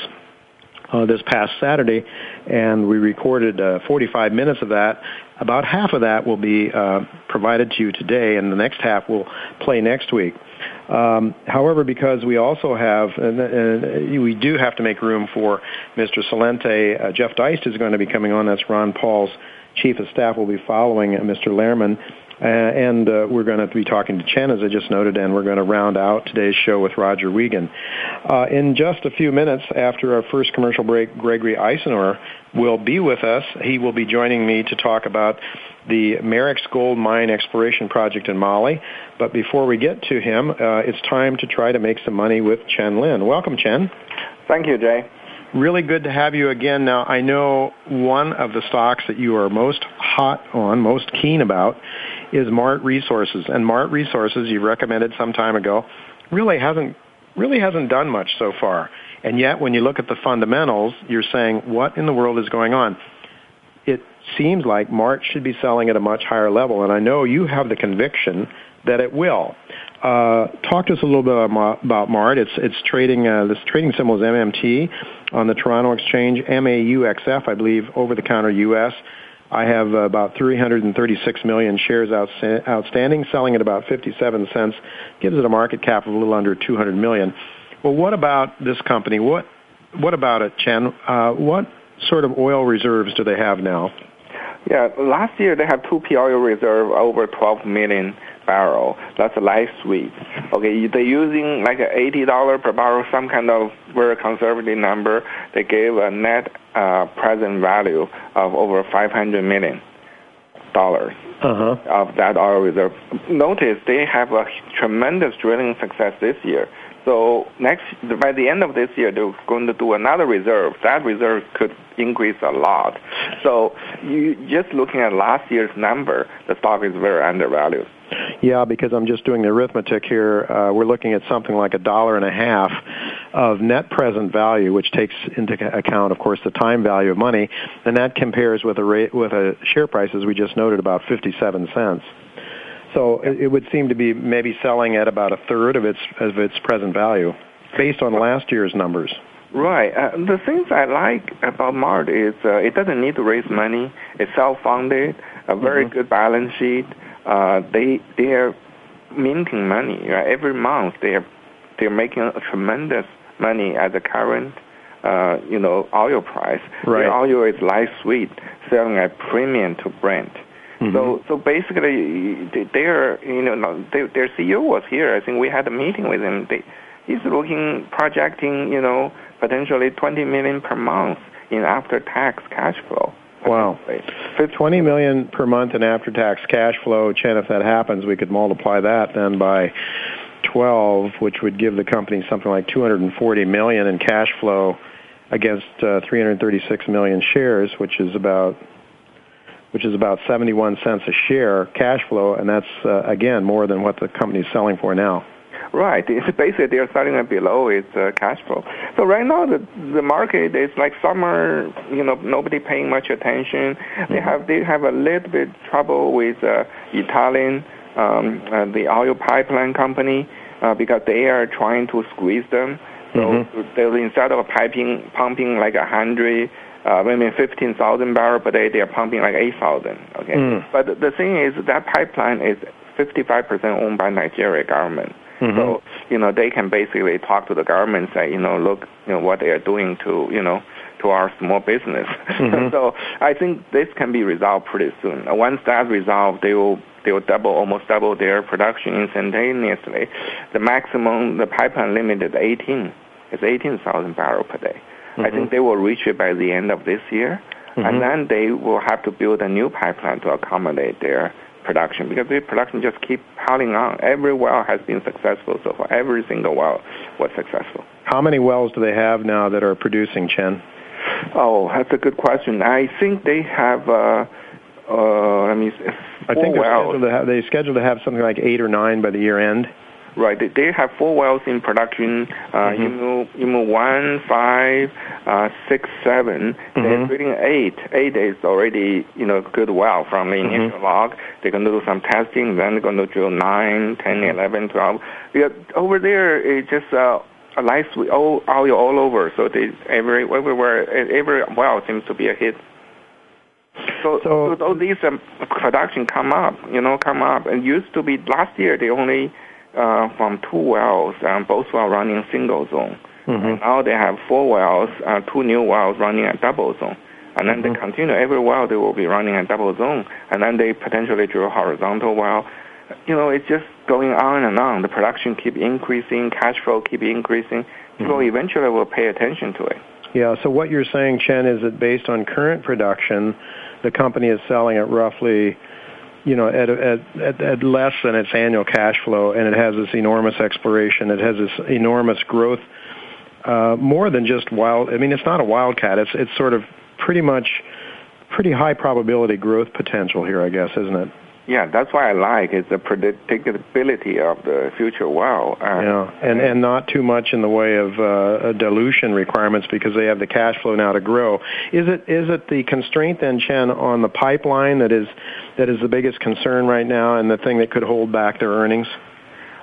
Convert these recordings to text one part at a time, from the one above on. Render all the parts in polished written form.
this past Saturday, and we recorded 45 minutes of that. About half of that will be provided to you today, and the next half will play next week. However, because we also have, we do have to make room for Mr. Celente. Jeff Deist is going to be coming on. That's Ron Paul's chief of staff. Will be following Mr. Lehrman. And we're going to be talking to Chen, as I just noted, and we're going to round out today's show with Roger Wiegand. In just a few minutes after our first commercial break, Gregory Isnor will be with us. He will be joining me to talk about the Merrex Gold Mine Exploration Project in Mali. But before we get to him, it's time to try to make some money with Chen Lin. Welcome, Chen. Thank you, Jay. Really good to have you again. Now, I know one of the stocks that you are most hot on, most keen about, is Mart Resources. And Mart Resources, you recommended some time ago, really hasn't done much so far. And yet, when you look at the fundamentals, you're saying, what in the world is going on? It seems like Mart should be selling at a much higher level, and I know you have the conviction that it will. Talk to us a little bit about Mart. It's trading, this trading symbol is MMT on the Toronto Exchange, MAUXF, I believe, over-the-counter U.S. I have about 336 million shares outstanding, selling at about 57 cents, gives it a market cap of a little under 200 million. Well, what about this company? What about it, Chen? What sort of oil reserves do they have now? Yeah, last year they have 2P oil reserve over 12 million barrel. That's light sweet. Okay, they're using like $80 per barrel, some kind of very conservative number. They gave a net present value of over $500 million of that oil reserve. Notice they have a tremendous drilling success this year. So next, by the end of this year, they're going to do another reserve. That reserve could increase a lot. So you just looking at last year's number, the stock is very undervalued. Yeah, because I'm just doing the arithmetic here. We're looking at something like $1.50 of net present value, which takes into account, of course, the time value of money, and that compares with a share price, as we just noted, about 57 cents. So it would seem to be maybe selling at about a third of its present value, based on last year's numbers. Right. The things I like about Mart is it doesn't need to raise money. It's self-funded, a very good balance sheet. They are minting money, right? Every month. They're making a tremendous money at the current oil price. Right. The oil is light sweet, selling at premium to Brent. Mm-hmm. So basically, their CEO was here. I think we had a meeting with him. He's projecting, potentially $20 million per month in after-tax cash flow. Wow. $20 million per month in after-tax cash flow. Chen, if that happens, we could multiply that then by 12, which would give the company something like $240 million in cash flow against 336 million shares, which is about 71 cents a share cash flow, and that's, again, more than what the company is selling for now. Right. It's basically they're selling it below its cash flow. So right now the market is like summer, nobody paying much attention. They have a little bit trouble with Italian, the oil pipeline company, because they are trying to squeeze them. So instead of pumping like 100, 15,000 barrels per day, they are pumping like 8,000. Okay, but the thing is that pipeline is 55% owned by Nigeria government. So they can basically talk to the government, say look, what they are doing to our small business. So I think this can be resolved pretty soon. Once that's resolved, they will almost double their production instantaneously. The maximum, the pipeline limit is 18,000 barrels per day. I think they will reach it by the end of this year, and then they will have to build a new pipeline to accommodate their production, because the production just keep piling on. Every well has been successful so far. Every single well was successful. How many wells do they have now that are producing, Chen? Oh, that's a good question. I think they have, I think they're scheduled to have something like 8 or 9 by the year end. Right. They have four wells in production, IMU 1, 5, 6, 7. Mm-hmm. They're drilling 8. 8 is already, good well from the initial log. They're going to do some testing. Then they're going to drill 9, 10, 11, 12. Yeah, over there, it's just life all over. So everywhere well seems to be a hit. So all these production come up. And used to be last year, they only... from 2 wells, both were running single zone. Mm-hmm. And now they have 4 wells, 2 new wells running at double zone. And then they continue. Every well they will be running at double zone. And then they potentially drill horizontal well. It's just going on and on. The production keep increasing, cash flow keep increasing. People eventually will pay attention to it. Yeah, so what you're saying, Chen, is that based on current production, the company is selling at roughly... at less than its annual cash flow, and it has this enormous exploration. It has this enormous growth, more than just wild. I mean, it's not a wildcat. It's sort of pretty high probability growth potential here, I guess, isn't it? Yeah, that's why I like it's the predictability of the future. Wow. And not too much in the way of dilution requirements because they have the cash flow now to grow. Is it the constraint then, Chen, on the pipeline that is the biggest concern right now and the thing that could hold back their earnings?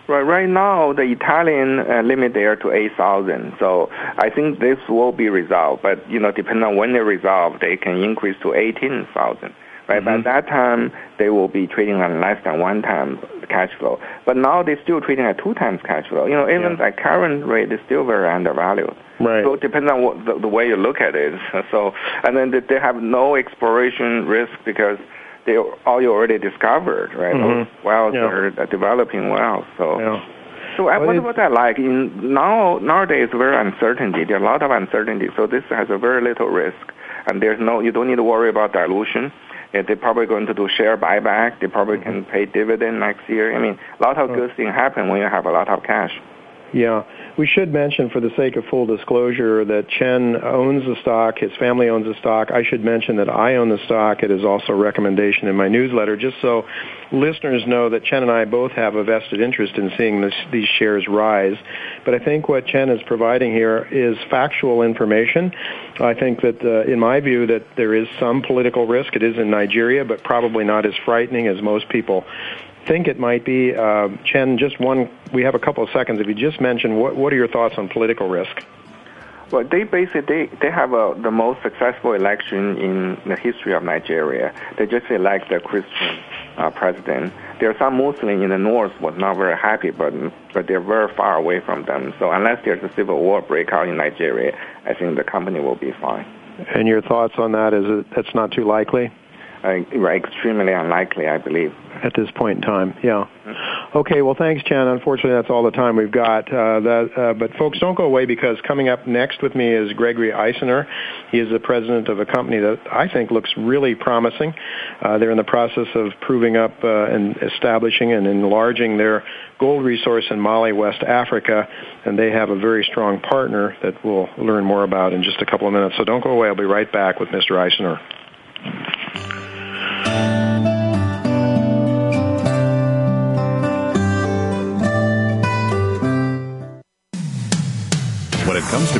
Right now, the Italian limit there to 8,000. So I think this will be resolved. But, depending on when they resolve, they can increase to 18,000. Right, by that time, they will be trading on less than 1 time cash flow. But now they're still trading at 2 times cash flow. Even at current rate, it's still very undervalued. Right. So it depends on what, the way you look at it. So, and then they have no exploration risk because they all you already discovered, right? Wells are developing wells. So I wonder what I like. Nowadays, very uncertainty. There are a lot of uncertainty. So this has a very little risk, and you don't need to worry about dilution. They're probably going to do share buyback. They probably can pay dividend next year. I mean, a lot of good things happen when you have a lot of cash. Yeah. We should mention, for the sake of full disclosure, that Chen owns the stock. His family owns the stock. I should mention that I own the stock. It is also a recommendation in my newsletter, just so listeners know that Chen and I both have a vested interest in seeing these shares rise. But I think what Chen is providing here is factual information. I think that, in my view, that there is some political risk. It is in Nigeria, but probably not as frightening as most people think it might be. Chen, we have a couple of seconds. If you just mentioned, what are your thoughts on political risk? Well, they basically they have the most successful election in the history of Nigeria. They just elect a Christian president. There are some Muslims in the north who are not very happy, but they're very far away from them. So unless there's a civil war break out in Nigeria, I think the company will be fine. And your thoughts on that? Is that's not too likely? Extremely unlikely, I believe. At this point in time, yeah. Okay, well, thanks, Chen. Unfortunately, that's all the time we've got. But folks, don't go away, because coming up next with me is Gregory Isnor. He is the president of a company that I think looks really promising. They're in the process of proving up and establishing and enlarging their gold resource in Mali, West Africa, and they have a very strong partner that we'll learn more about in just a couple of minutes. So don't go away. I'll be right back with Mr. Isnor. When it comes to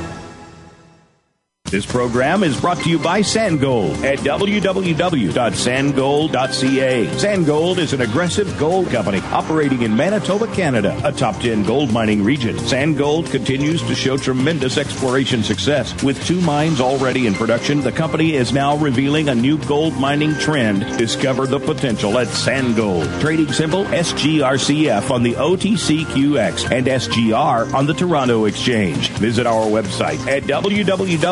This program is brought to you by San Gold at www.sangold.ca. San Gold is an aggressive gold company operating in Manitoba, Canada, a top 10 gold mining region. San Gold continues to show tremendous exploration success. With 2 mines already in production, the company is now revealing a new gold mining trend. Discover the potential at San Gold. Trading symbol SGRCF on the OTCQX and SGR on the Toronto Exchange. Visit our website at www.sangold.ca.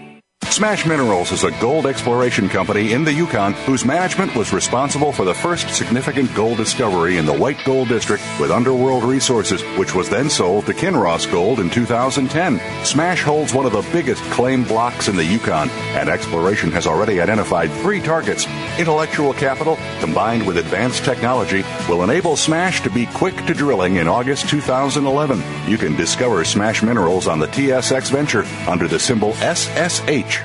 Smash Minerals is a gold exploration company in the Yukon whose management was responsible for the first significant gold discovery in the White Gold District with Underworld Resources, which was then sold to Kinross Gold in 2010. Smash holds one of the biggest claim blocks in the Yukon, and exploration has already identified 3 targets. Intellectual capital, combined with advanced technology, will enable Smash to be quick to drilling in August 2011. You can discover Smash Minerals on the TSX Venture under the symbol SSH.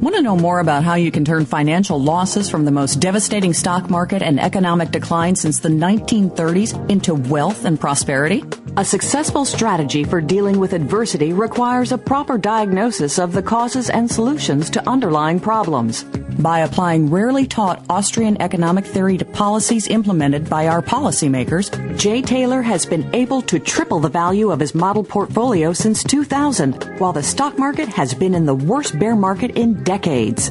Want to know more about how you can turn financial losses from the most devastating stock market and economic decline since the 1930s into wealth and prosperity? A successful strategy for dealing with adversity requires a proper diagnosis of the causes and solutions to underlying problems. By applying rarely taught Austrian economic theory to policies implemented by our policymakers, Jay Taylor has been able to triple the value of his model portfolio since 2000, while the stock market has been in the worst bear market in decades.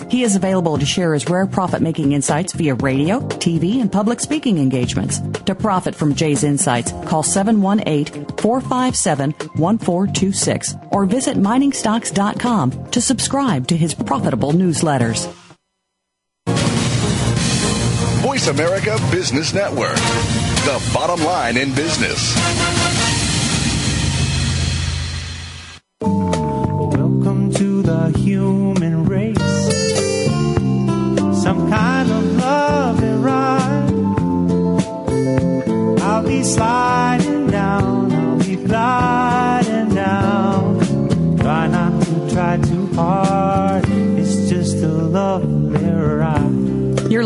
He is available to share his rare profit-making insights via radio, TV, and public speaking engagements. To profit from Jay's insights, call 718-457-1426 or visit miningstocks.com to subscribe to his profitable newsletters. Voice America Business Network, the bottom line in business. Welcome to the human race. Some kind of love and ride. I'll be sliding down, I'll be gliding down. Try not to try too hard, it's just a lovely ride. You're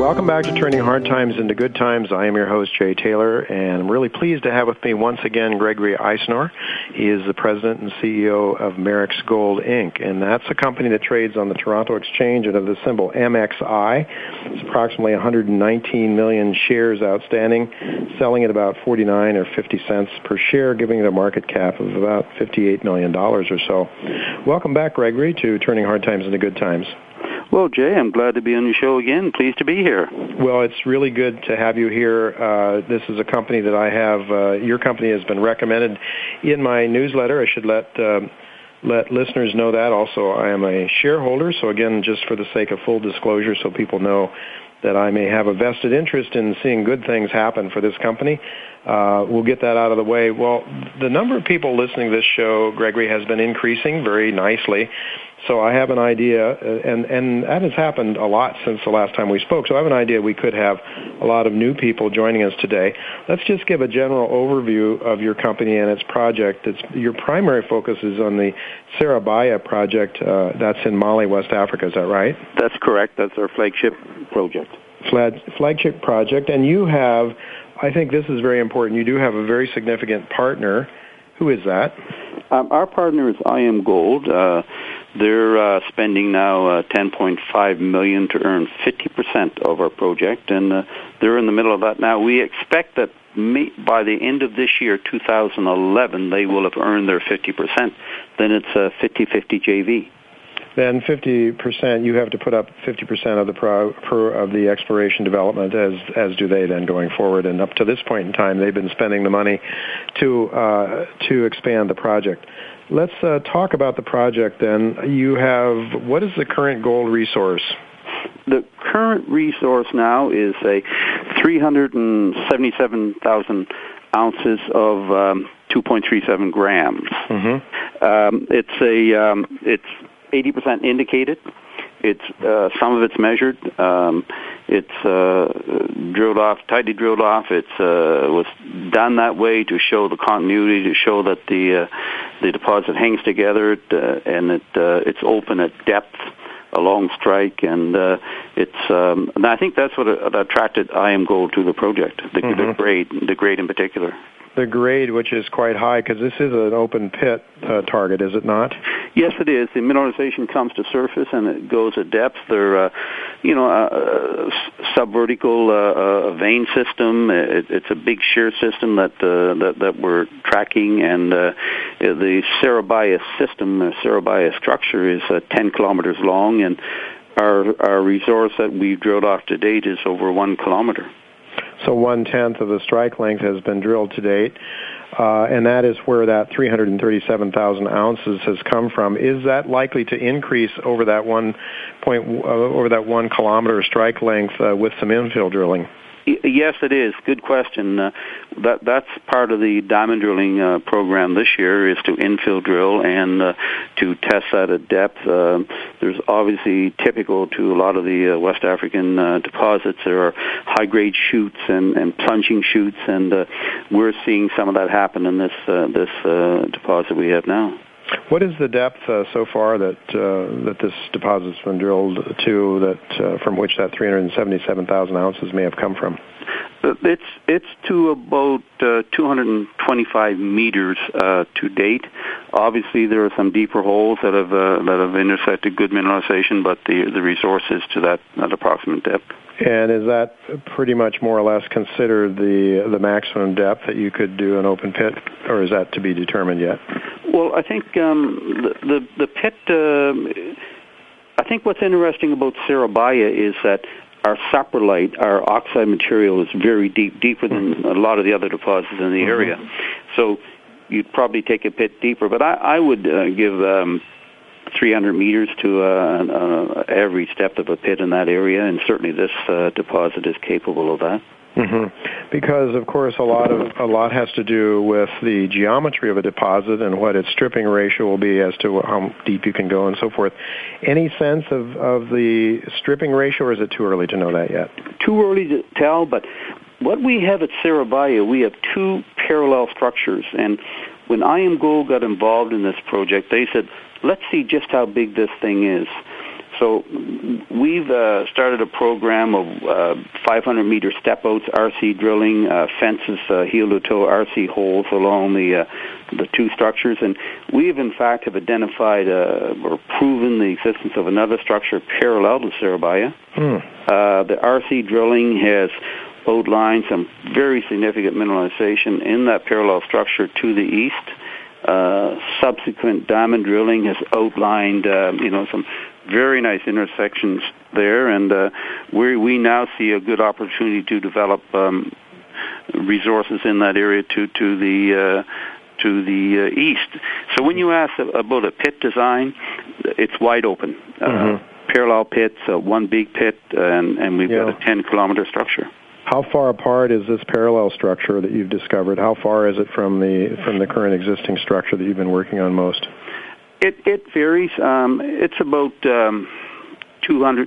Welcome back to Turning Hard Times into Good Times. I am your host, Jay Taylor, and I'm really pleased to have with me once again Gregory Isnor. He is the president and CEO of Merrex Gold, Inc., and that's a company that trades on the Toronto Exchange under the symbol MXI. It's approximately 119 million shares outstanding, selling at about 49 or 50 cents per share, giving it a market cap of about $58 million or so. Welcome back, Gregory, to Turning Hard Times into Good Times. Well, Jay, I'm glad to be on your show again. Pleased to be here. Well, it's really good to have you here. This is a company that I have. Your company has been recommended in my newsletter. I should let listeners know that. Also, I am a shareholder, so again, just for the sake of full disclosure, so people know that I may have a vested interest in seeing good things happen for this company. We'll get that out of the way. Well, the number of people listening to this show, Gregory, has been increasing very nicely. So I have an idea, and that has happened a lot since the last time we spoke, so I have an idea we could have a lot of new people joining us today. Let's just give a general overview of your company and its project. Your primary focus is on the Sarabaya project. That's in Mali, West Africa. Is that right? That's correct. That's our flagship project. Flagship project, and you have, I think this is very important, you do have a very significant partner. Who is that? Our partner is IAMGOLD. They're spending now $10.5 million to earn 50% of our project, and they're in the middle of that now. We expect that by the end of this year, 2011, they will have earned their 50%. Then it's a 50-50 JV. Then 50%, you have to put up 50% of the of the exploration development, as do they then going forward. And up to this point in time, they've been spending the money to expand the project. Let's talk about the project then. You have, what is the current gold resource? The current resource now is 377,000 ounces of 2.37 grams. Mm-hmm. It's 80% indicated. It's some of it's measured. It's tightly drilled off. It was done that way to show the continuity, to show that the deposit hangs together and it's open at depth along strike, and and I think that's what attracted IAMGOLD to the project, the grade in particular. The grade, which is quite high, because this is an open pit target, is it not? Yes, it is. The mineralization comes to surface and it goes at depth. They're, subvertical vein system. It's a big shear system that we're tracking, and the Sarabaya system, the Sarabaya structure, is 10 kilometers long, and our resource that we've drilled off to date is over 1 kilometer. So 1/10 of the strike length has been drilled to date, and that is where that 337,000 ounces has come from. Is that likely to increase over that over that 1 kilometer strike length with some infill drilling? Yes, it is. Good question. That's part of the diamond drilling program this year, is to infill drill and to test that at depth. There's obviously, typical to a lot of the West African deposits, there are high-grade chutes and plunging chutes, and we're seeing some of that happen in this deposit we have now. What is the depth so far that this deposit's been drilled to, that from which that 377,000 ounces may have come from? It's to about 225 meters to date. Obviously, there are some deeper holes that have intersected good mineralization, but the resource is to that approximate depth. And is that pretty much more or less considered the maximum depth that you could do an open pit, or is that to be determined yet? Well, I think the pit. I think what's interesting about Sarabaya is that our saprolite, our oxide material, is very deep, deeper than a lot of the other deposits in the area. So you'd probably take a pit deeper, but I would give 300 meters to every step of a pit in that area, and certainly this deposit is capable of that. Because, of course, a lot has to do with the geometry of a deposit and what its stripping ratio will be as to how deep you can go and so forth. Any sense of the stripping ratio, or is it too early to know that yet? Too early to tell, but what we have at Sarabaya, we have two parallel structures. And when IAMGOLD got involved in this project, they said, let's see just how big this thing is. So we've started a program of 500-meter step-outs, RC drilling, fences, heel-to-toe RC holes along the two structures. And we have, in fact, identified or proven the existence of another structure parallel to Sarabaya. The RC drilling has outlined some very significant mineralization in that parallel structure to the east. Subsequent diamond drilling has outlined, some very nice intersections there, and we now see a good opportunity to develop resources in that area to the east. So when you ask about a pit design, it's wide open. Parallel pits, one big pit, and we've got a 10-kilometer structure. How far apart is this parallel structure that you've discovered? How far is it from the current existing structure that you've been working on most? It varies. It's about 200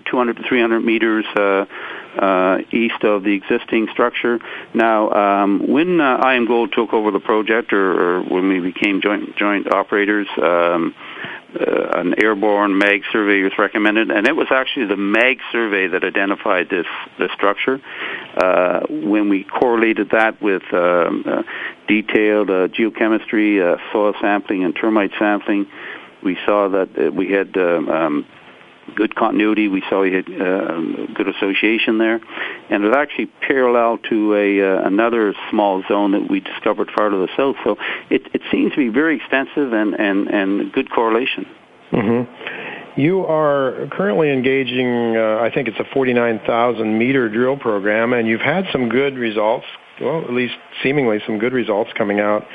to 300 meters east of the existing structure. Now, when IAMGOLD took over the project, or when we became joint operators, an airborne mag survey was recommended, and it was actually the mag survey that identified this structure. When we correlated that with detailed geochemistry, soil sampling, and termite sampling, we saw that we had good continuity. We saw we had good association there, and it's actually parallel to another small zone that we discovered far to the south. So it seems to be very extensive and good correlation. You are currently engaging, I think it's a 49,000-meter drill program, and you've had some good results. Well, at least seemingly some good results coming out.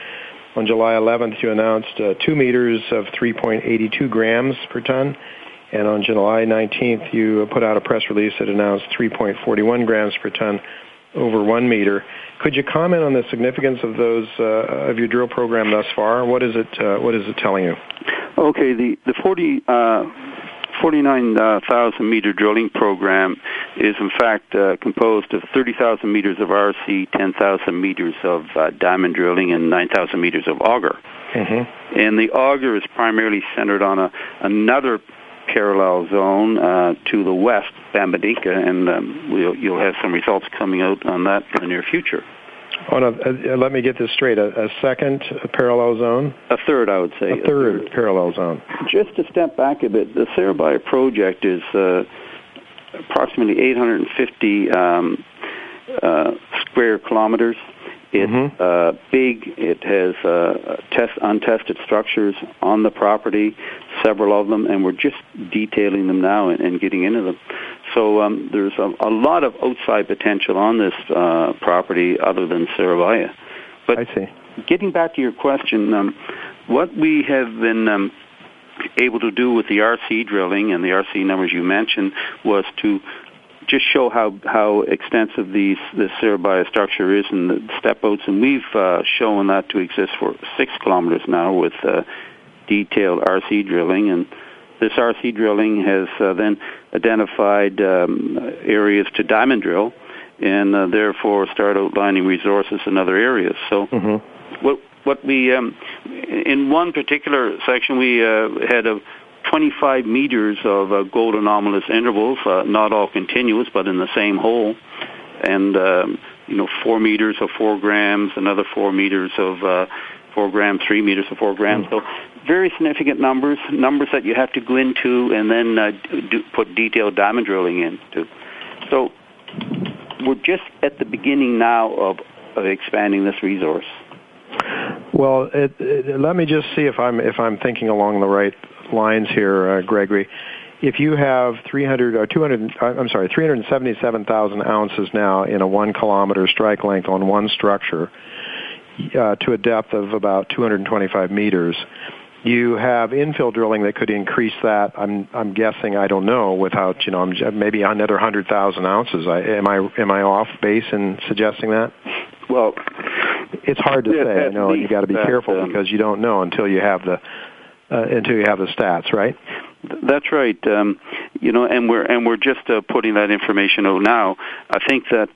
On July 11th, you announced 2 meters of 3.82 grams per ton. And on July 19th, you put out a press release that announced 3.41 grams per ton over 1 meter. Could you comment on the significance of those of your drill program thus far? What is it telling you? Okay, the 40 49,000-meter drilling program is, in fact, composed of 30,000 meters of RC, 10,000 meters of diamond drilling, and 9,000 meters of auger. Mm-hmm. And the auger is primarily centered on another parallel zone to the west, Bambadinka, and you'll have some results coming out on that in the near future. Oh, no, let me get this straight. A second parallel zone? A third, I would say. A third parallel zone. Just to step back a bit, the Sarabaya project is approximately 850 square kilometers. It's big. It has untested structures on the property, several of them, and we're just detailing them now and getting into them. So there's a lot of outside potential on this property other than Sarabaya. But I see. Getting back to your question, what we have been able to do with the RC drilling and the RC numbers you mentioned was to just show how extensive this Sarabaya structure is and the step outs, and we've shown that to exist for 6 kilometers now with detailed RC drilling, and this RC drilling has then identified areas to diamond drill and therefore start outlining resources in other areas. So what we in one particular section we had a 25 meters of gold anomalous intervals, not all continuous, but in the same hole, and 4 meters of 4 grams, another 4 meters of 4 grams, 3 meters of 4 grams. So very significant numbers that you have to go into and then put detailed diamond drilling into. So we're just at the beginning now of expanding this resource. Well, let me just see if I'm thinking along the right lines here, Gregory. If you have 377,000 ounces now in a 1 kilometer strike length on one structure to a depth of about 225 meters, you have infill drilling that could increase that. I'm guessing, I don't know, without maybe another 100,000 ounces. Am I off base in suggesting that? Well, it's hard to say. You know, you got to be careful because you don't know until you have the stats, right? That's right. And we're just putting that information out now. I think that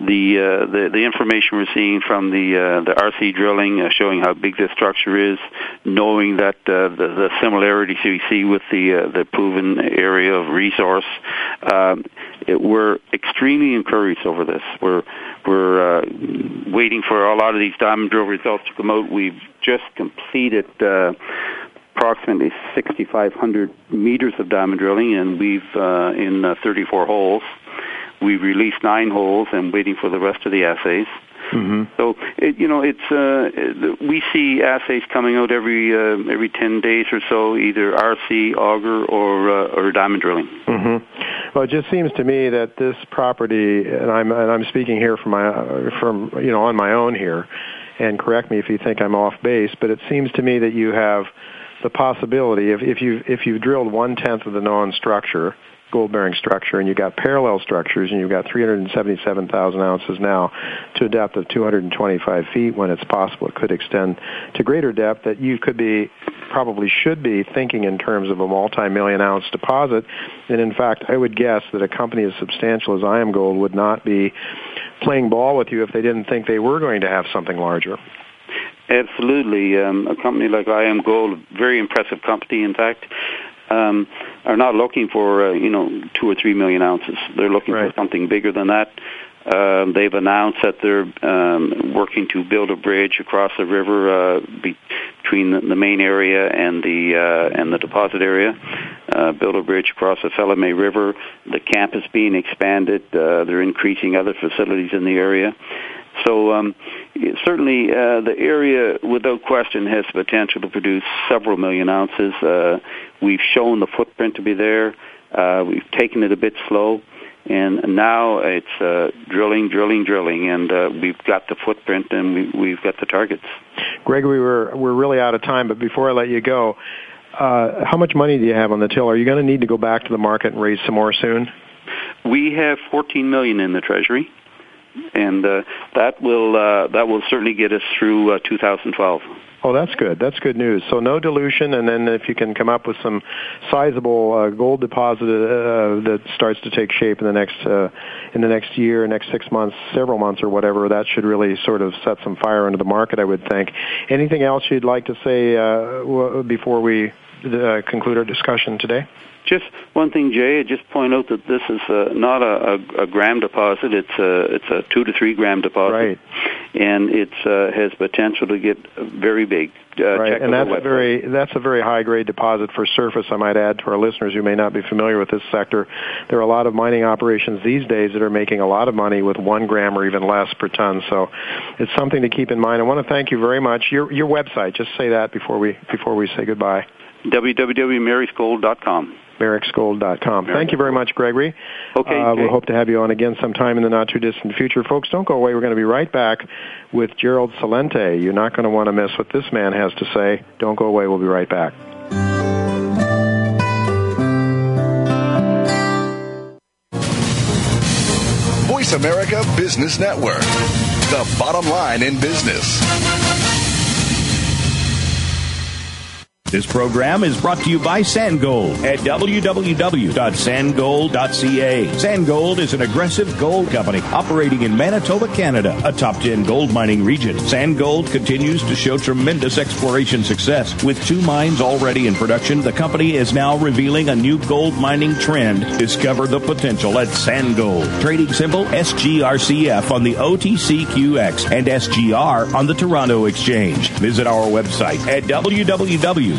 the information we're seeing from the RC drilling showing how big this structure is, knowing that the similarities we see with the proven area of resource, we're extremely encouraged over this. We're waiting for a lot of these diamond drill results to come out. We've just completed approximately 6,500 meters of diamond drilling, and we've in 34 holes. We released 9 holes and waiting for the rest of the assays. Mm-hmm. So, we see assays coming out every 10 days or so, either RC, auger, or diamond drilling. Mm-hmm. Well, it just seems to me that this property, and I'm speaking here from on my own here, and correct me if you think I'm off base, but it seems to me that you have the possibility if you've drilled 1/10 of the known structure, gold-bearing structure, and you've got parallel structures, and you've got 377,000 ounces now to a depth of 225 feet when it's possible it could extend to greater depth, that you could be, probably should be, thinking in terms of a multi-million-ounce deposit. And, in fact, I would guess that a company as substantial as IAMGOLD would not be playing ball with you if they didn't think they were going to have something larger. Absolutely. A company like IAMGOLD, very impressive company, in fact, are not looking for 2 or 3 million ounces. They're looking for something bigger than that. They've announced that they're working to build a bridge across the river between the main area and the deposit area. Build a bridge across the Salome River. The camp is being expanded. They're increasing other facilities in the area. So certainly the area, without question, has the potential to produce several million ounces. We've shown the footprint to be there. We've taken it a bit slow. And now it's drilling, and we've got the footprint and we've got the targets. Gregory, we're really out of time, but before I let you go, how much money do you have on the till? Are you going to need to go back to the market and raise some more soon? We have $14 million in the treasury. And that will certainly get us through 2012. Oh, that's good. That's good news. So no dilution, and then if you can come up with some sizable gold deposit that starts to take shape in the next year, next 6 months, several months, or whatever, that should really sort of set some fire under the market, I would think. Anything else you'd like to say before we conclude our discussion today? Just one thing, Jay. I just point out that this is not a gram deposit. It's a 2 to 3 gram deposit, right? And it has potential to get very big. Right, and that's a very high-grade deposit for surface, I might add to our listeners who may not be familiar with this sector. There are a lot of mining operations these days that are making a lot of money with 1 gram or even less per ton, so it's something to keep in mind. I want to thank you very much. Your website, just say that before we say goodbye. www.merrexgold.com. merrexgold.com. Thank you very much, Gregory. Okay. We'll hope to have you on again sometime in the not-too-distant future. Folks, don't go away. We're going to be right back with Gerald Celente. You're not going to want to miss what this man has to say. Don't go away. We'll be right back. Voice America Business Network, the bottom line in business. This program is brought to you by San Gold at www.sangold.ca. San Gold is an aggressive gold company operating in Manitoba, Canada, a top 10 gold mining region. San Gold continues to show tremendous exploration success. With 2 mines already in production, the company is now revealing a new gold mining trend. Discover the potential at San Gold. Trading symbol SGRCF on the OTCQX and SGR on the Toronto Exchange. Visit our website at www.sangold.ca.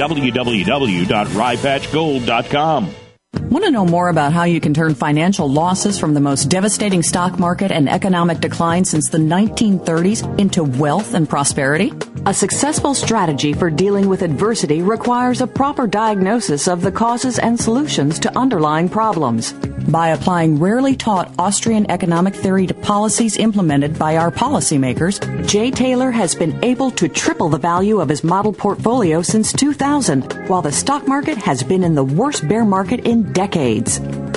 www.rypatchgold.com. Want to know more about how you can turn financial losses from the most devastating stock market and economic decline since the 1930s into wealth and prosperity? A successful strategy for dealing with adversity requires a proper diagnosis of the causes and solutions to underlying problems. By applying rarely taught Austrian economic theory to policies implemented by our policymakers, Jay Taylor has been able to triple the value of his model portfolio since 2000, while the stock market has been in the worst bear market in decades.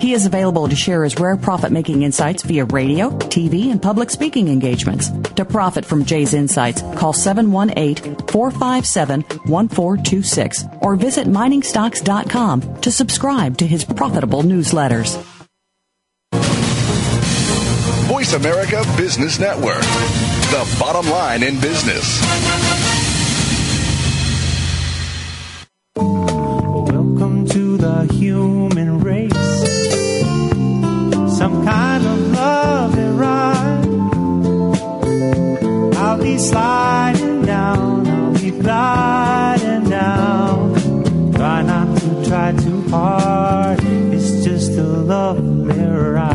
He is available to share his rare profit-making insights via radio, TV, and public speaking engagements. To profit from Jay's insights, call 718-457-1426 or visit miningstocks.com to subscribe to his profitable newsletters. Voice America Business Network, the bottom line in business. Welcome to the human race. Some kind of love and ride. I'll be sliding down, I'll be gliding now. Try not to try too hard. It's just a lovely ride.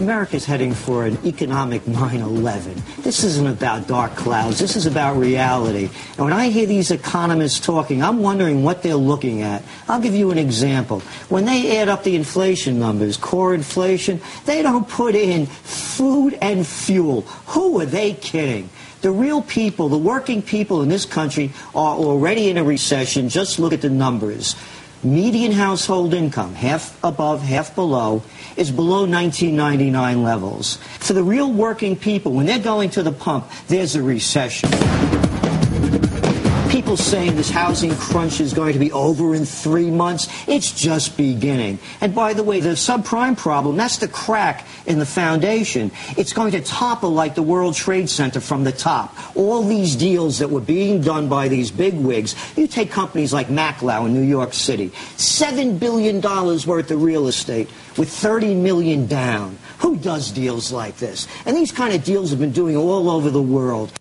America's heading for an economic 9/11. This isn't about dark clouds. This is about reality. And when I hear these economists talking, I'm wondering what they're looking at. I'll give you an example. When they add up the inflation numbers, core inflation, they don't put in food and fuel. Who are they kidding? The real people, the working people in this country are already in a recession. Just look at the numbers. median household income, half above, half below, is below 1999 levels. For the real working people, when they're going to the pump, there's a recession. People saying this housing crunch is going to be over in 3 months, it's just beginning. And by the way, the subprime problem, that's the crack in the foundation. It's going to topple like the World Trade Center from the top. All these deals that were being done by these bigwigs, you take companies like Maclau in New York City, $7 billion worth of real estate with $30 million down. Who does deals like this? And these kind of deals have been doing all over the world.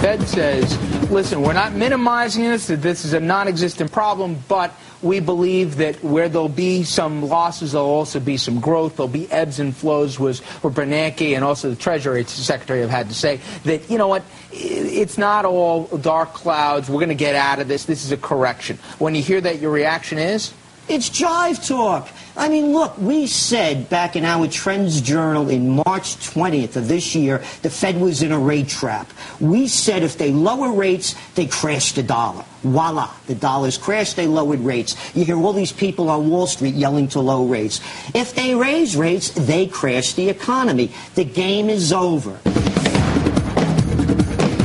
Fed says, listen, we're not minimizing this, that this is a non-existent problem, but we believe that where there'll be some losses, there'll also be some growth. There'll be ebbs and flows, was what Bernanke and also the Treasury Secretary have had to say, that, you know what, it's not all dark clouds. We're going to get out of this. This is a correction. When you hear that, your reaction is? It's jive talk. I mean, look, we said back in our Trends Journal in March 20th of this year, the Fed was in a rate trap. We said if they lower rates, they crash the dollar. Voila, the dollar's crashed, they lowered rates. You hear all these people on Wall Street yelling to low rates. If they raise rates, they crash the economy. The game is over.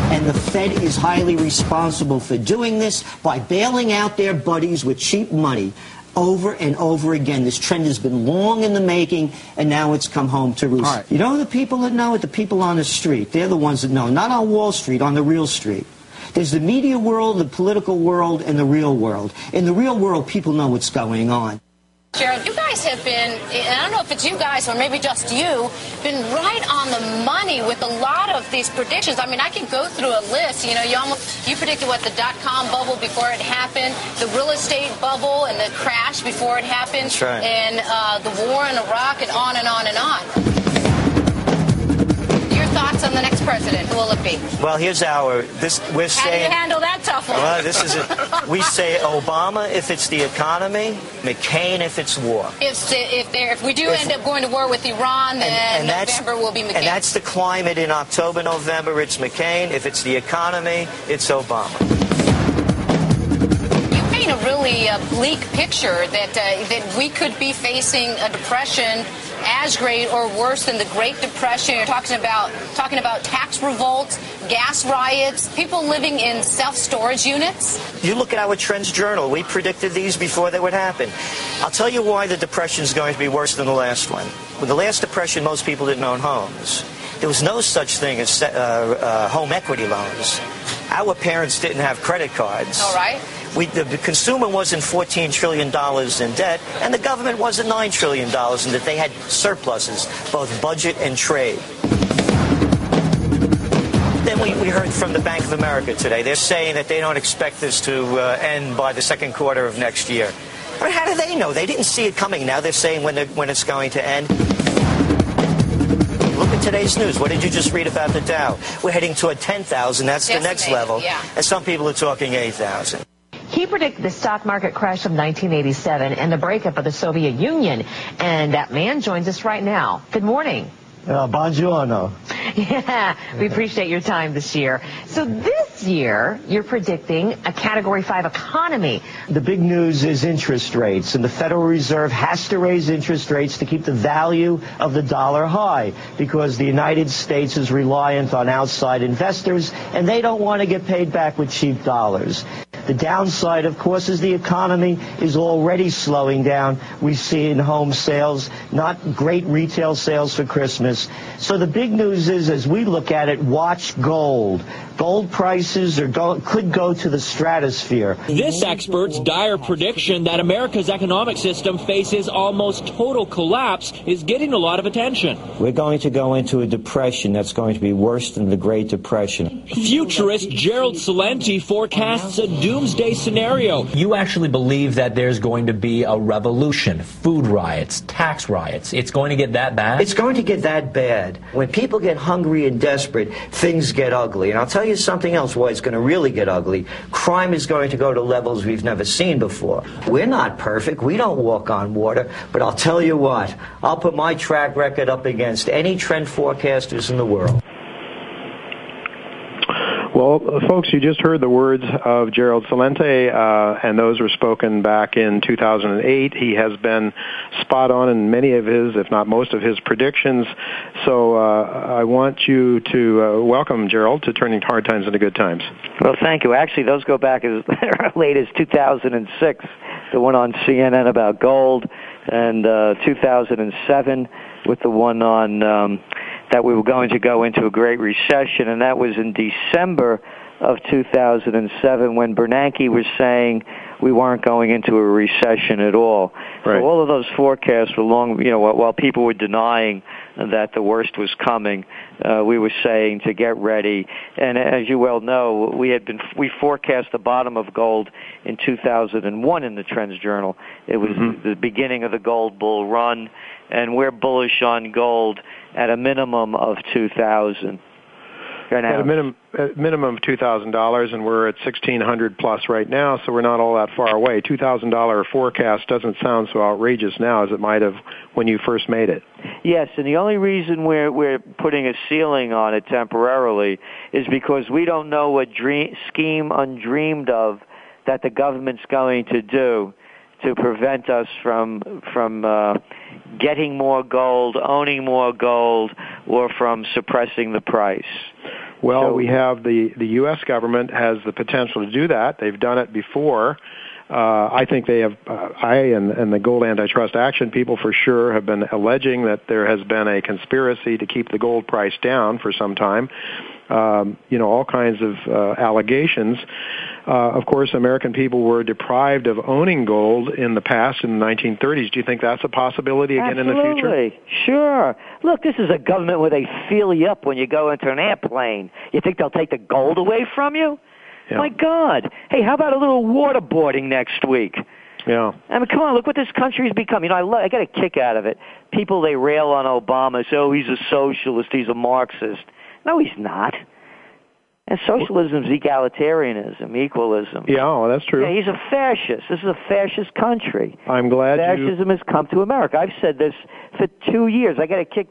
And the Fed is highly responsible for doing this by bailing out their buddies with cheap money. Over and over again, this trend has been long in the making, and now it's come home to roost. Right. You know the people that know it? The people on the street. They're the ones that know. Not on Wall Street, on the real street. There's the media world, the political world, and the real world. In the real world, people know what's going on. Gerald, you guys have been, and I don't know if it's you guys or maybe just you, been right on the money with a lot of these predictions. I mean, I can go through a list. You know, you predicted what, the dot-com bubble before it happened, the real estate bubble and the crash before it happened, that's right. And the war in Iraq, and on and on and on. Your thoughts on the next president? Who will it be? Well, here's our, how do you handle that tough one? Well, this is it. We say Obama if it's the economy, McCain if it's war. If we end up going to war with Iran, then November will be McCain. And that's the climate in October, November, it's McCain. If it's the economy, it's Obama. You paint a really bleak picture that we could be facing a depression as great or worse than the Great Depression. You're talking about tax revolts, gas riots, people living in self-storage units. You look at our Trends Journal. We predicted these before they would happen. I'll tell you why the depression is going to be worse than the last one. With the last depression, most people didn't own homes. There was no such thing as home equity loans. Our parents didn't have credit cards. All right. The consumer wasn't $14 trillion in debt, and the government wasn't $9 trillion in debt. They had surpluses, both budget and trade. Then we heard from the Bank of America today. They're saying that they don't expect this to end by the second quarter of next year. I mean, how do they know? They didn't see it coming. Now they're saying when it's going to end. Look at today's news. What did you just read about the Dow? We're heading toward 10,000. That's the next level. Yeah. And some people are talking 8,000. He predicted the stock market crash of 1987 and the breakup of the Soviet Union. And that man joins us right now. Good morning. Buongiorno. Yeah, we appreciate your time this year. So this year, you're predicting a Category 5 economy. The big news is interest rates, and the Federal Reserve has to raise interest rates to keep the value of the dollar high because the United States is reliant on outside investors, and they don't want to get paid back with cheap dollars. The downside, of course, is the economy is already slowing down. We see in home sales, not great retail sales for Christmas. So the big news is, as we look at it, watch gold. Gold prices could go to the stratosphere. This expert's dire prediction that America's economic system faces almost total collapse is getting a lot of attention. We're going to go into a depression that's going to be worse than the Great Depression. Futurist Gerald Celente forecasts a doomsday scenario. You actually believe that there's going to be a revolution, food riots, tax riots. It's going to get that bad? It's going to get that bad. When people get hungry and desperate, things get ugly. And I'll tell you something else why it's going to really get ugly. Crime is going to go to levels we've never seen before. We're not perfect. We don't walk on water. But I'll tell you what, I'll put my track record up against any trend forecasters in the world. Well, folks, you just heard the words of Gerald Celente, and those were spoken back in 2008. He has been spot on in many of his, if not most of his, predictions. So I want you to welcome Gerald to turning hard times into good times. Well, thank you. Actually, those go back as late as 2006, the one on CNN about gold, and 2007 with the one on that we were going to go into a great recession, and that was in December of 2007 when Bernanke was saying we weren't going into a recession at all. Right. So all of those forecasts were long, you know, while people were denying that the worst was coming, we were saying to get ready. And as you well know, we forecast the bottom of gold in 2001 in the Trends Journal. It was the beginning of the gold bull run, and we're bullish on gold at a minimum of $2,000. At a minimum of $2,000, and we're at $1,600 plus right now, so we're not all that far away. $2,000 forecast doesn't sound so outrageous now as it might have when you first made it. Yes, and the only reason we're putting a ceiling on it temporarily is because we don't know what scheme undreamed of that the government's going to do to prevent us from getting more gold, owning more gold, or from suppressing the price. Well, so we have the U.S. government has the potential to do that. They've done it before. I think they have, and the gold antitrust action people for sure have been alleging that there has been a conspiracy to keep the gold price down for some time. You know, all kinds of allegations. Of course, American people were deprived of owning gold in the past, in the 1930s. Do you think that's a possibility again in the future? Absolutely. Sure. Look, this is a government where they feel you up when you go into an airplane. You think they'll take the gold away from you? Yeah. My God. Hey, how about a little waterboarding next week? Yeah. I mean, come on, look what this country has become. You know, I get a kick out of it. People, they rail on Obama, say, oh, he's a socialist, he's a Marxist. No, he's not. And socialism is egalitarianism, equalism. Yeah, well, that's true. Yeah, he's a fascist. This is a fascist country. I'm glad fascism has come to America. I've said this for 2 years. I got to kick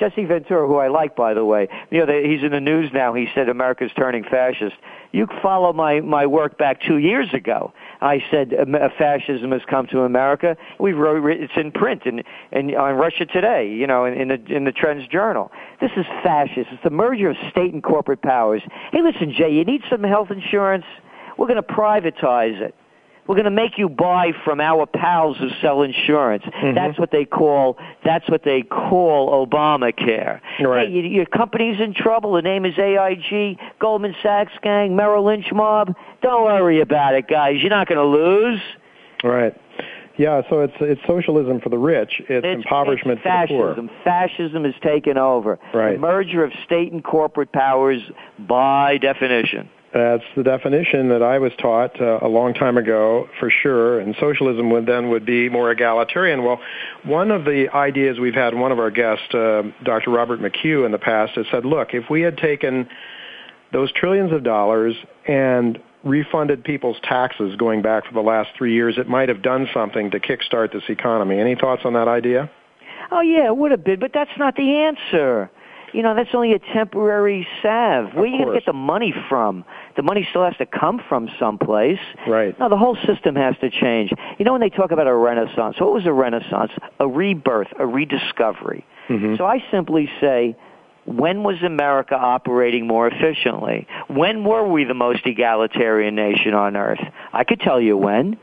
Jesse Ventura, who I like, by the way. You know, he's in the news now. He said America's turning fascist. You follow my work back 2 years ago. I said fascism has come to America. We wrote it's in print and on Russia Today, you know, in the Trends Journal. This is fascist. It's the merger of state and corporate powers. Hey, listen, Jay, you need some health insurance? We're going to privatize it. We're going to make you buy from our pals who sell insurance. Mm-hmm. That's what they call Obamacare. Right. Hey, your company's in trouble. The name is AIG, Goldman Sachs gang, Merrill Lynch mob. Don't worry about it, guys. You're not going to lose. Right. Yeah, so it's socialism for the rich. It's impoverishment for the poor. Fascism has taken over. Right. The merger of state and corporate powers by definition. That's the definition that I was taught a long time ago, for sure, and socialism would be more egalitarian. Well, one of the ideas we've had, one of our guests, Dr. Robert McHugh, in the past has said, look, if we had taken those trillions of dollars and refunded people's taxes going back for the last 3 years, it might have done something to kickstart this economy. Any thoughts on that idea? Oh, yeah, it would have been, but that's not the answer. You know, that's only a temporary salve. Where are you going to get the money from? The money still has to come from someplace. Right. No, the whole system has to change. You know, when they talk about a renaissance, what was a renaissance? A rebirth, a rediscovery. Mm-hmm. So I simply say, when was America operating more efficiently? When were we the most egalitarian nation on earth? I could tell you when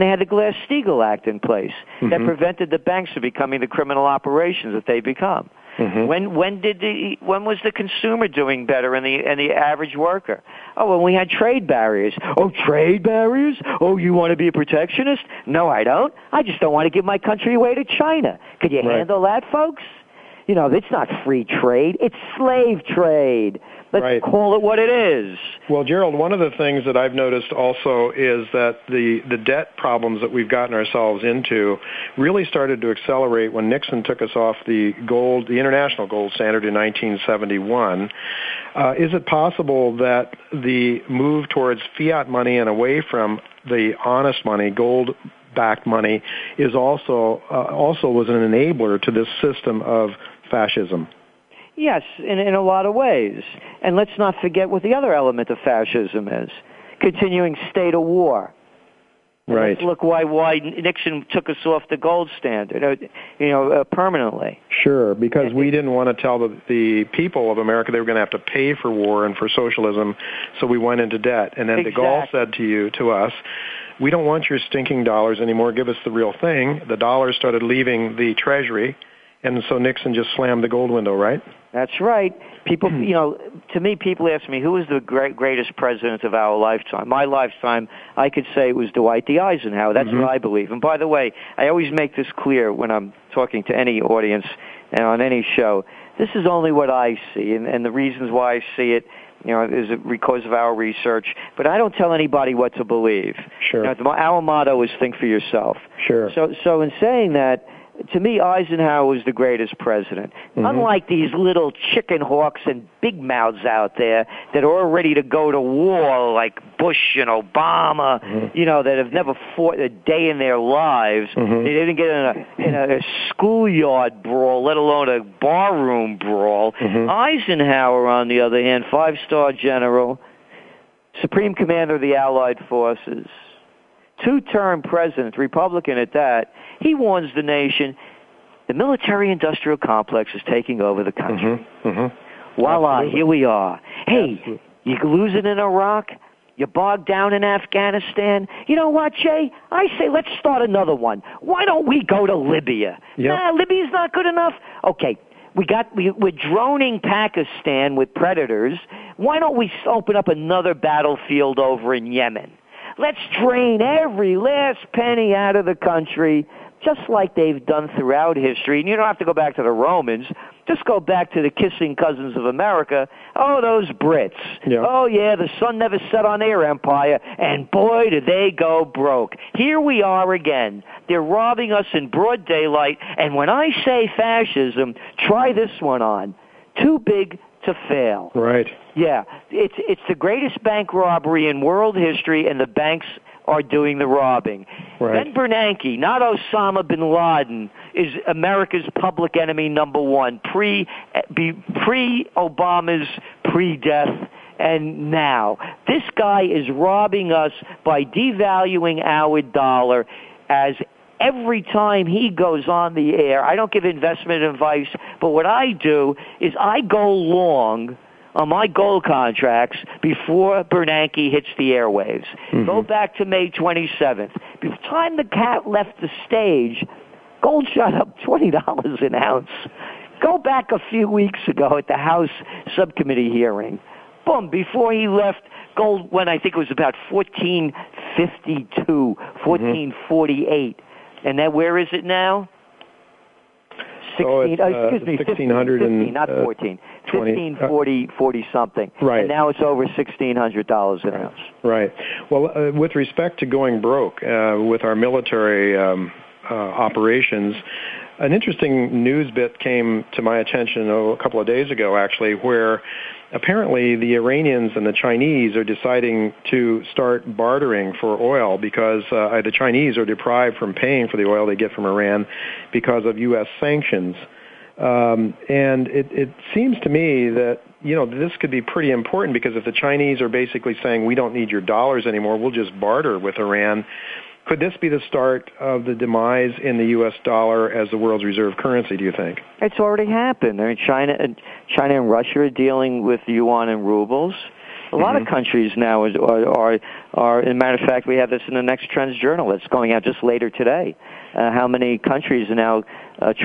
they had the Glass-Steagall Act in place that prevented the banks from becoming the criminal operations that they become. Mm-hmm. When was the consumer doing better and the average worker? Oh, when we had trade barriers. Oh, trade barriers? Oh, you want to be a protectionist? No, I don't. I just don't want to give my country away to China. Could you handle that, folks? You know, it's not free trade. It's slave trade. Let's call it what it is. Well, Gerald, one of the things that I've noticed also is that the debt problems that we've gotten ourselves into really started to accelerate when Nixon took us off the international gold standard in 1971. Is it possible that the move towards fiat money and away from the honest money, gold-backed money, is also was an enabler to this system of fascism? Yes, in a lot of ways. And let's not forget what the other element of fascism is, continuing state of war. Right. Let's look why Nixon took us off the gold standard, permanently. Sure, because we didn't want to tell the people of America they were going to have to pay for war and for socialism, so we went into debt. And then exactly. De Gaulle said to us, we don't want your stinking dollars anymore. Give us the real thing. The dollars started leaving the Treasury, and so Nixon just slammed the gold window, right? That's right. People, to me, people ask me, who is the greatest president of our lifetime? My lifetime, I could say it was Dwight D. Eisenhower. That's what I believe. And by the way, I always make this clear when I'm talking to any audience and on any show. This is only what I see, and the reasons why I see it, is because of our research. But I don't tell anybody what to believe. Sure. Our motto is think for yourself. Sure. So in saying that, to me, Eisenhower was the greatest president. Unlike these little chicken hawks and big mouths out there that are all ready to go to war, like Bush and Obama, that have never fought a day in their lives. They didn't get in a schoolyard brawl, let alone a barroom brawl. Eisenhower, on the other hand, five-star general, Supreme Commander of the Allied Forces, two-term president, Republican at that. He warns the nation, the military-industrial complex is taking over the country. Voila, Absolutely. Here we are. Hey, Absolutely. You're losing in Iraq. You're bogged down in Afghanistan. You know what, Jay? I say let's start another one. Why don't we go to Libya? Yep. Nah, Libya's not good enough. Okay, we're droning Pakistan with predators. Why don't we open up another battlefield over in Yemen? Let's drain every last penny out of the country, just like they've done throughout history. And you don't have to go back to the Romans. Just go back to the kissing cousins of America. Oh, those Brits. Yeah. Oh, yeah, the sun never set on their empire. And boy, did they go broke. Here we are again. They're robbing us in broad daylight. And when I say fascism, try this one on. Too big to fail. Right. Yeah. It's the greatest bank robbery in world history, and the banks are doing the robbing. Right. Ben Bernanke, not Osama bin Laden, is America's public enemy number one, pre-Obama's pre-death, and now. This guy is robbing us by devaluing our dollar as every time he goes on the air. I don't give investment advice, but what I do is I go long on my gold contracts before Bernanke hits the airwaves. Go back to May 27th. By the time the cat left the stage, gold shot up $20 an ounce. Go back a few weeks ago at the House subcommittee hearing. Boom, before he left, gold went, I think it was about 1452, 1448. And then where is it now? 1540 something. Right. And now it's over $1,600 an ounce. Right. Well, with respect to going broke with our military operations, an interesting news bit came to my attention a couple of days ago, actually, where apparently the Iranians and the Chinese are deciding to start bartering for oil because the Chinese are deprived from paying for the oil they get from Iran because of U.S. sanctions. And it seems to me that, this could be pretty important because if the Chinese are basically saying, we don't need your dollars anymore, we'll just barter with Iran, could this be the start of the demise in the U.S. dollar as the world's reserve currency, do you think? It's already happened. I mean, China and Russia are dealing with yuan and rubles. A lot of countries now are, as a matter of fact, we have this in the next Trends Journal that's going out just later today, how many countries are now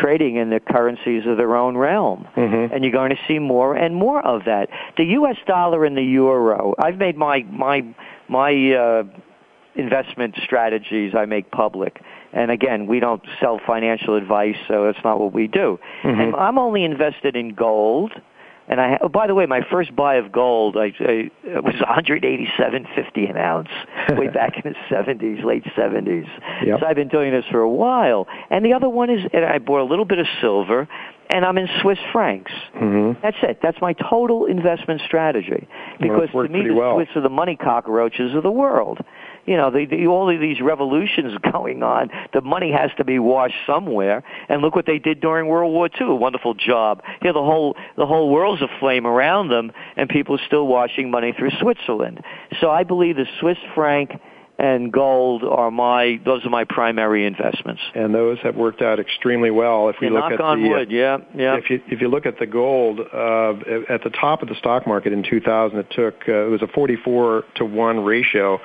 trading in the currencies of their own realm. And you're going to see more and more of that. The U.S. dollar and the euro, I've made my investment strategies I make public. And again, we don't sell financial advice, so that's not what we do. And I'm only invested in gold. And by the way, my first buy of gold, it was $187.50 an ounce way back in the 70s, late 70s. Yep. So I've been doing this for a while. And the other one is, and I bought a little bit of silver, and I'm in Swiss francs. That's it. That's my total investment strategy. Because to me, the Swiss are the money cockroaches of the world. you know, all of these revolutions going on. The money has to be washed somewhere. And look what they did during World War II. A wonderful job. You know, the whole world's aflame around them, and people are still washing money through Switzerland. So I believe the Swiss franc and gold are those are my primary investments. And those have worked out extremely well. If we look at wood, yeah. If you look at the gold, at the top of the stock market in 2000, it was a 44-to-1 ratio.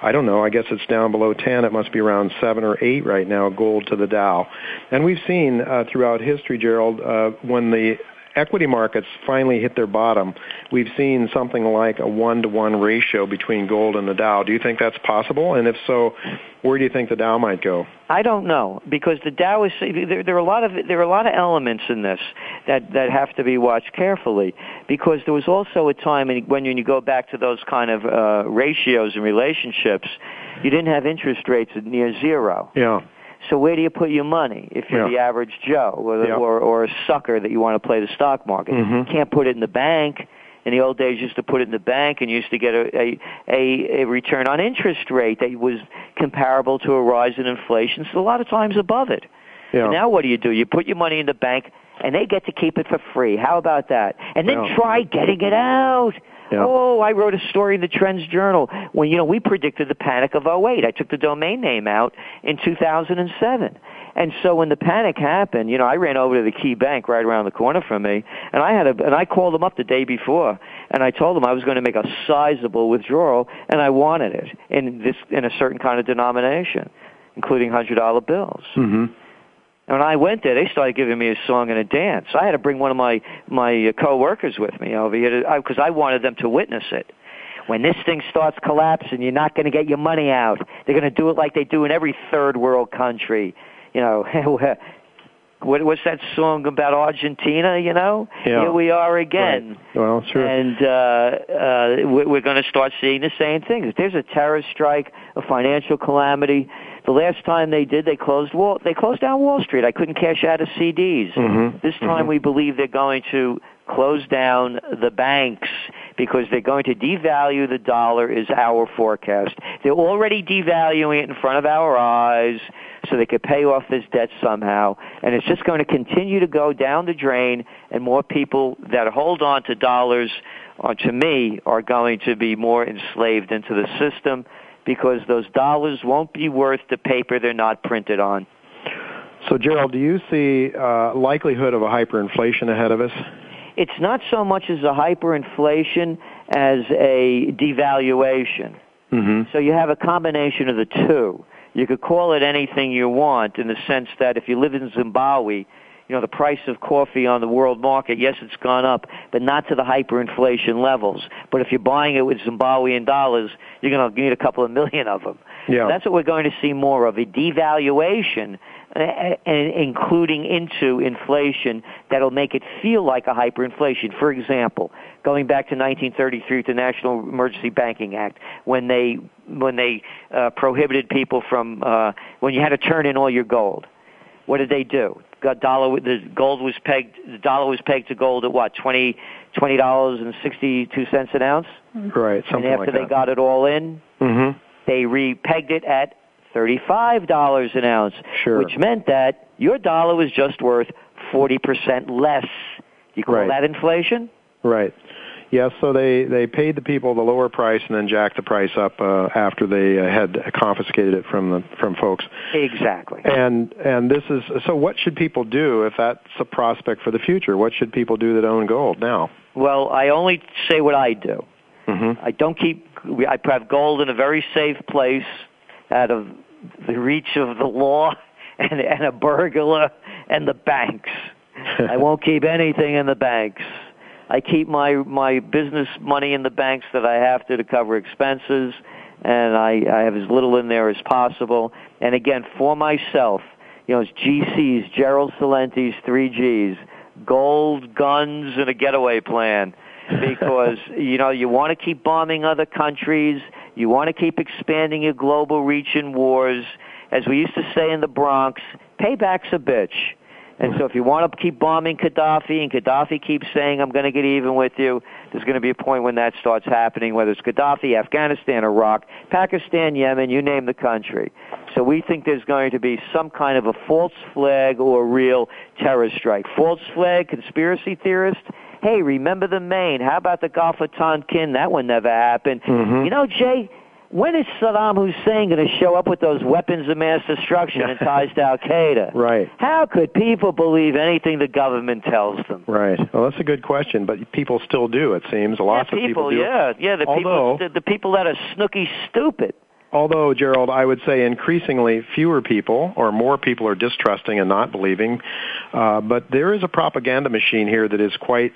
I don't know, I guess it's down below 10. It must be around 7 or 8 right now, gold to the Dow. And we've seen throughout history, Gerald, when the equity markets finally hit their bottom, we've seen something like a 1-to-1 ratio between gold and the Dow. Do you think that's possible? And if so, where do you think the Dow might go? I don't know, because the Dow is there are a lot of elements in this that have to be watched carefully, because there was also a time when you go back to those kind of ratios and relationships, you didn't have interest rates at near zero. Yeah. So where do you put your money if you're the average Joe or a sucker that you want to play the stock market? Mm-hmm. You can't put it in the bank. In the old days, you used to put it in the bank and you used to get a return on interest rate that was comparable to a rise in inflation, so a lot of times above it. Yeah. And now what do? You put your money in the bank, and they get to keep it for free. How about that? And then try getting it out. Yeah. Oh, I wrote a story in the Trends Journal when, you know, we predicted the panic of 2008. I took the domain name out in 2007. And so when the panic happened, you know, I ran over to the Key Bank right around the corner from me, and I called them up the day before, and I told them I was going to make a sizable withdrawal, and I wanted it in a certain kind of denomination, including $100 bills. Mm-hmm. And when I went there, they started giving me a song and a dance. I had to bring one of my co-workers with me over here because I wanted them to witness it. When this thing starts collapsing, you're not going to get your money out. They're going to do it like they do in every third world country. You know, what's that song about Argentina, you know? Yeah. Here we are again. Right. Well, sure. And we're going to start seeing the same thing. If there's a terrorist strike, a financial calamity, the last time they did, they closed down Wall Street. I couldn't cash out of CDs. Mm-hmm. This time we believe they're going to close down the banks because they're going to devalue the dollar is our forecast. They're already devaluing it in front of our eyes so they could pay off this debt somehow. And it's just going to continue to go down the drain, and more people that hold on to dollars, to me, are going to be more enslaved into the system, because those dollars won't be worth the paper they're not printed on. So, Gerald, do you see likelihood of a hyperinflation ahead of us? It's not so much as a hyperinflation as a devaluation. Mm-hmm. So you have a combination of the two. You could call it anything you want, in the sense that if you live in Zimbabwe, you know, the price of coffee on the world market, yes, it's gone up, but not to the hyperinflation levels. But if you're buying it with Zimbabwean dollars, you're going to need a couple of million of them. Yeah. So that's what we're going to see more of, a devaluation, and including into inflation that'll make it feel like a hyperinflation. For example, going back to 1933 with the National Emergency Banking Act, when they prohibited people from when you had to turn in all your gold. What did they do? The dollar was pegged to gold at what? $20.62 an ounce. Right. Something like that. And after they got it all in, they re-pegged it at $35 an ounce, which meant that your dollar was just worth 40% less. You call that inflation? Right. Yes, so they paid the people the lower price and then jacked the price up after they had confiscated it from folks. Exactly. And this is so. What should people do if that's a prospect for the future? What should people do that own gold now? Well, I only say what I do. Mm-hmm. I have gold in a very safe place, out of the reach of the law and a burglar and the banks. I won't keep anything in the banks. I keep my business money in the banks that I have to cover expenses, and I have as little in there as possible. And again, for myself, you know, it's GCs, Gerald Celente's 3 Gs, gold, guns, and a getaway plan. Because, you know, you want to keep bombing other countries. You want to keep expanding your global reach in wars. As we used to say in the Bronx, payback's a bitch. And so if you want to keep bombing Gaddafi, and Gaddafi keeps saying, I'm going to get even with you, there's going to be a point when that starts happening, whether it's Gaddafi, Afghanistan, Iraq, Pakistan, Yemen, you name the country. So we think there's going to be some kind of a false flag or real terror strike. False flag, conspiracy theorist. Hey, remember the Maine? How about the Gulf of Tonkin? That one never happened. Mm-hmm. You know, Jay, when is Saddam Hussein going to show up with those weapons of mass destruction and ties to al-Qaeda? Right. How could people believe anything the government tells them? Right. Well, that's a good question, but people still do, it seems. Lots of people do. The people that are snooky stupid. Although, Gerald, I would say increasingly fewer people or more people are distrusting and not believing. But there is a propaganda machine here that is quite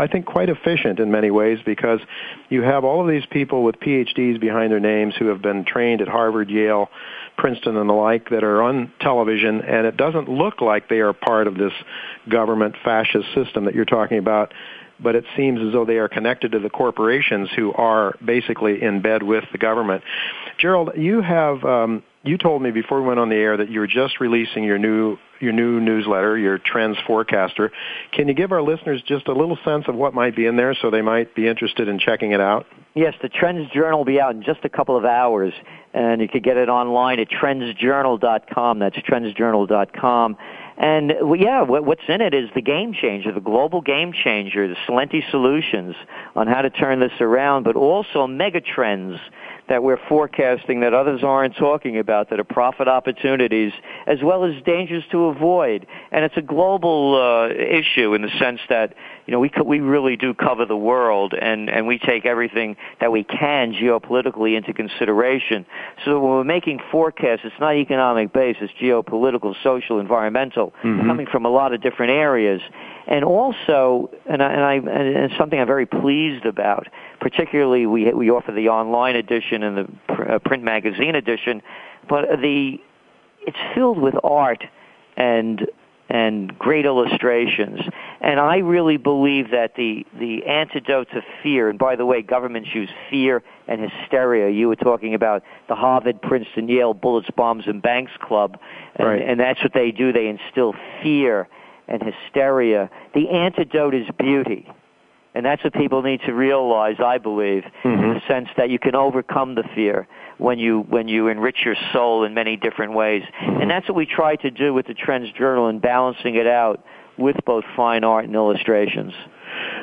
efficient in many ways, because you have all of these people with PhDs behind their names who have been trained at Harvard, Yale, Princeton, and the like that are on television, and it doesn't look like they are part of this government fascist system that you're talking about. But it seems as though they are connected to the corporations who are basically in bed with the government. Gerald, you have you told me before we went on the air that you were just releasing your new newsletter, your Trends Forecaster. Can you give our listeners just a little sense of what might be in there so they might be interested in checking it out? Yes, the Trends Journal will be out in just a couple of hours, and you can get it online at trendsjournal.com. That's trendsjournal.com. And, what's in it is the game changer, the global game changer, the Celente solutions on how to turn this around, but also mega trends that we're forecasting that others aren't talking about, that are profit opportunities, as well as dangers to avoid. And it's a global issue in the sense that, you know, we really do cover the world, and we take everything that we can geopolitically into consideration. So when we're making forecasts, it's not economic based, it's geopolitical, social, environmental, coming from a lot of different areas. And also, and something I'm very pleased about, particularly we offer the online edition and the print magazine edition, but it's filled with art and great illustrations. And I really believe that the antidote to fear, and by the way, governments use fear and hysteria. You were talking about the Harvard, Princeton, Yale, bullets, bombs, and banks club, and that's what they do. They instill fear and hysteria. The antidote is beauty. And that's what people need to realize, I believe, in the sense that you can overcome the fear when you enrich your soul in many different ways. And that's what we try to do with the Trends Journal and balancing it out with both fine art and illustrations.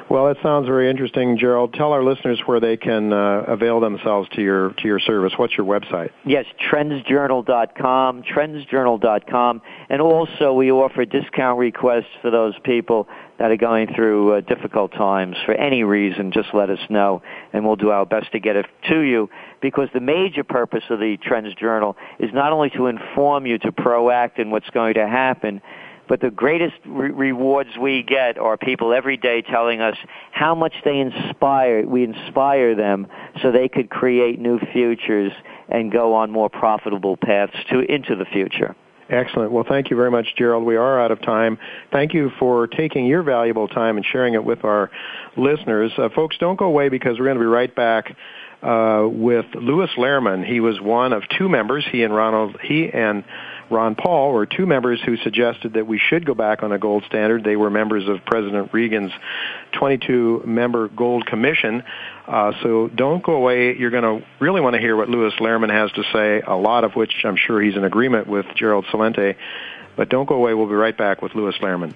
Well, that sounds very interesting, Gerald. Tell our listeners where they can avail themselves to your service. What's your website? Yes, trendsjournal.com, trendsjournal.com. And also we offer discount requests for those people that are going through difficult times. For any reason, just let us know, and we'll do our best to get it to you, because the major purpose of the Trends Journal is not only to inform you, to proact in what's going to happen, but the greatest rewards we get are people every day telling us how much we inspire them so they could create new futures and go on more profitable paths into the future. Excellent. Well, thank you very much, Gerald. We are out of time. Thank you for taking your valuable time and sharing it with our listeners. Folks, don't go away, because we're going to be right back with Lewis Lehrman. He was one of two members. He and Ron Paul were two members who suggested that we should go back on a gold standard. They were members of President Reagan's 22-member gold commission. So don't go away. You're going to really want to hear what Lewis Lehrman has to say, a lot of which I'm sure he's in agreement with Gerald Celente. But don't go away. We'll be right back with Lewis Lehrman.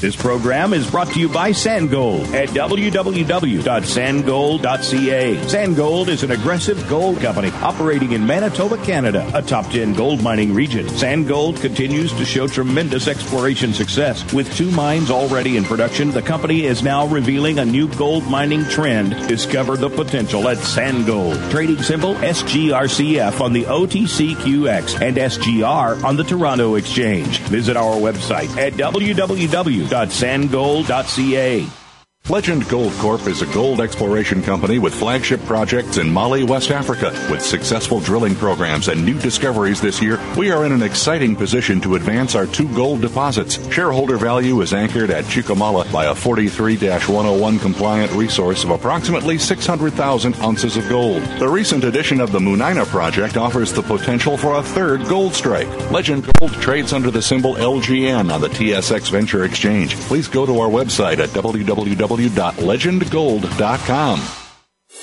This program is brought to you by San Gold at www.sangold.ca. San Gold is an aggressive gold company operating in Manitoba, Canada, a top 10 gold mining region. San Gold continues to show tremendous exploration success. With two mines already in production, the company is now revealing a new gold mining trend. Discover the potential at San Gold. Trading symbol SGRCF on the OTCQX and SGR on the Toronto Exchange. Visit our website at www.sangold.ca. Legend Gold Corp is a gold exploration company with flagship projects in Mali, West Africa. With successful drilling programs and new discoveries this year, we are in an exciting position to advance our two gold deposits. Shareholder value is anchored at Chucamala by a 43-101 compliant resource of approximately 600,000 ounces of gold. The recent addition of the Munaina project offers the potential for a third gold strike. Legend Gold trades under the symbol LGN on the TSX Venture Exchange. Please go to our website at www.legendgold.com.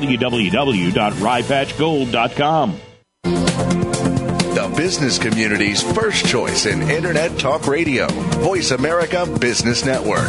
www.rypatchgold.com. The business community's first choice in Internet Talk Radio, Voice America Business Network.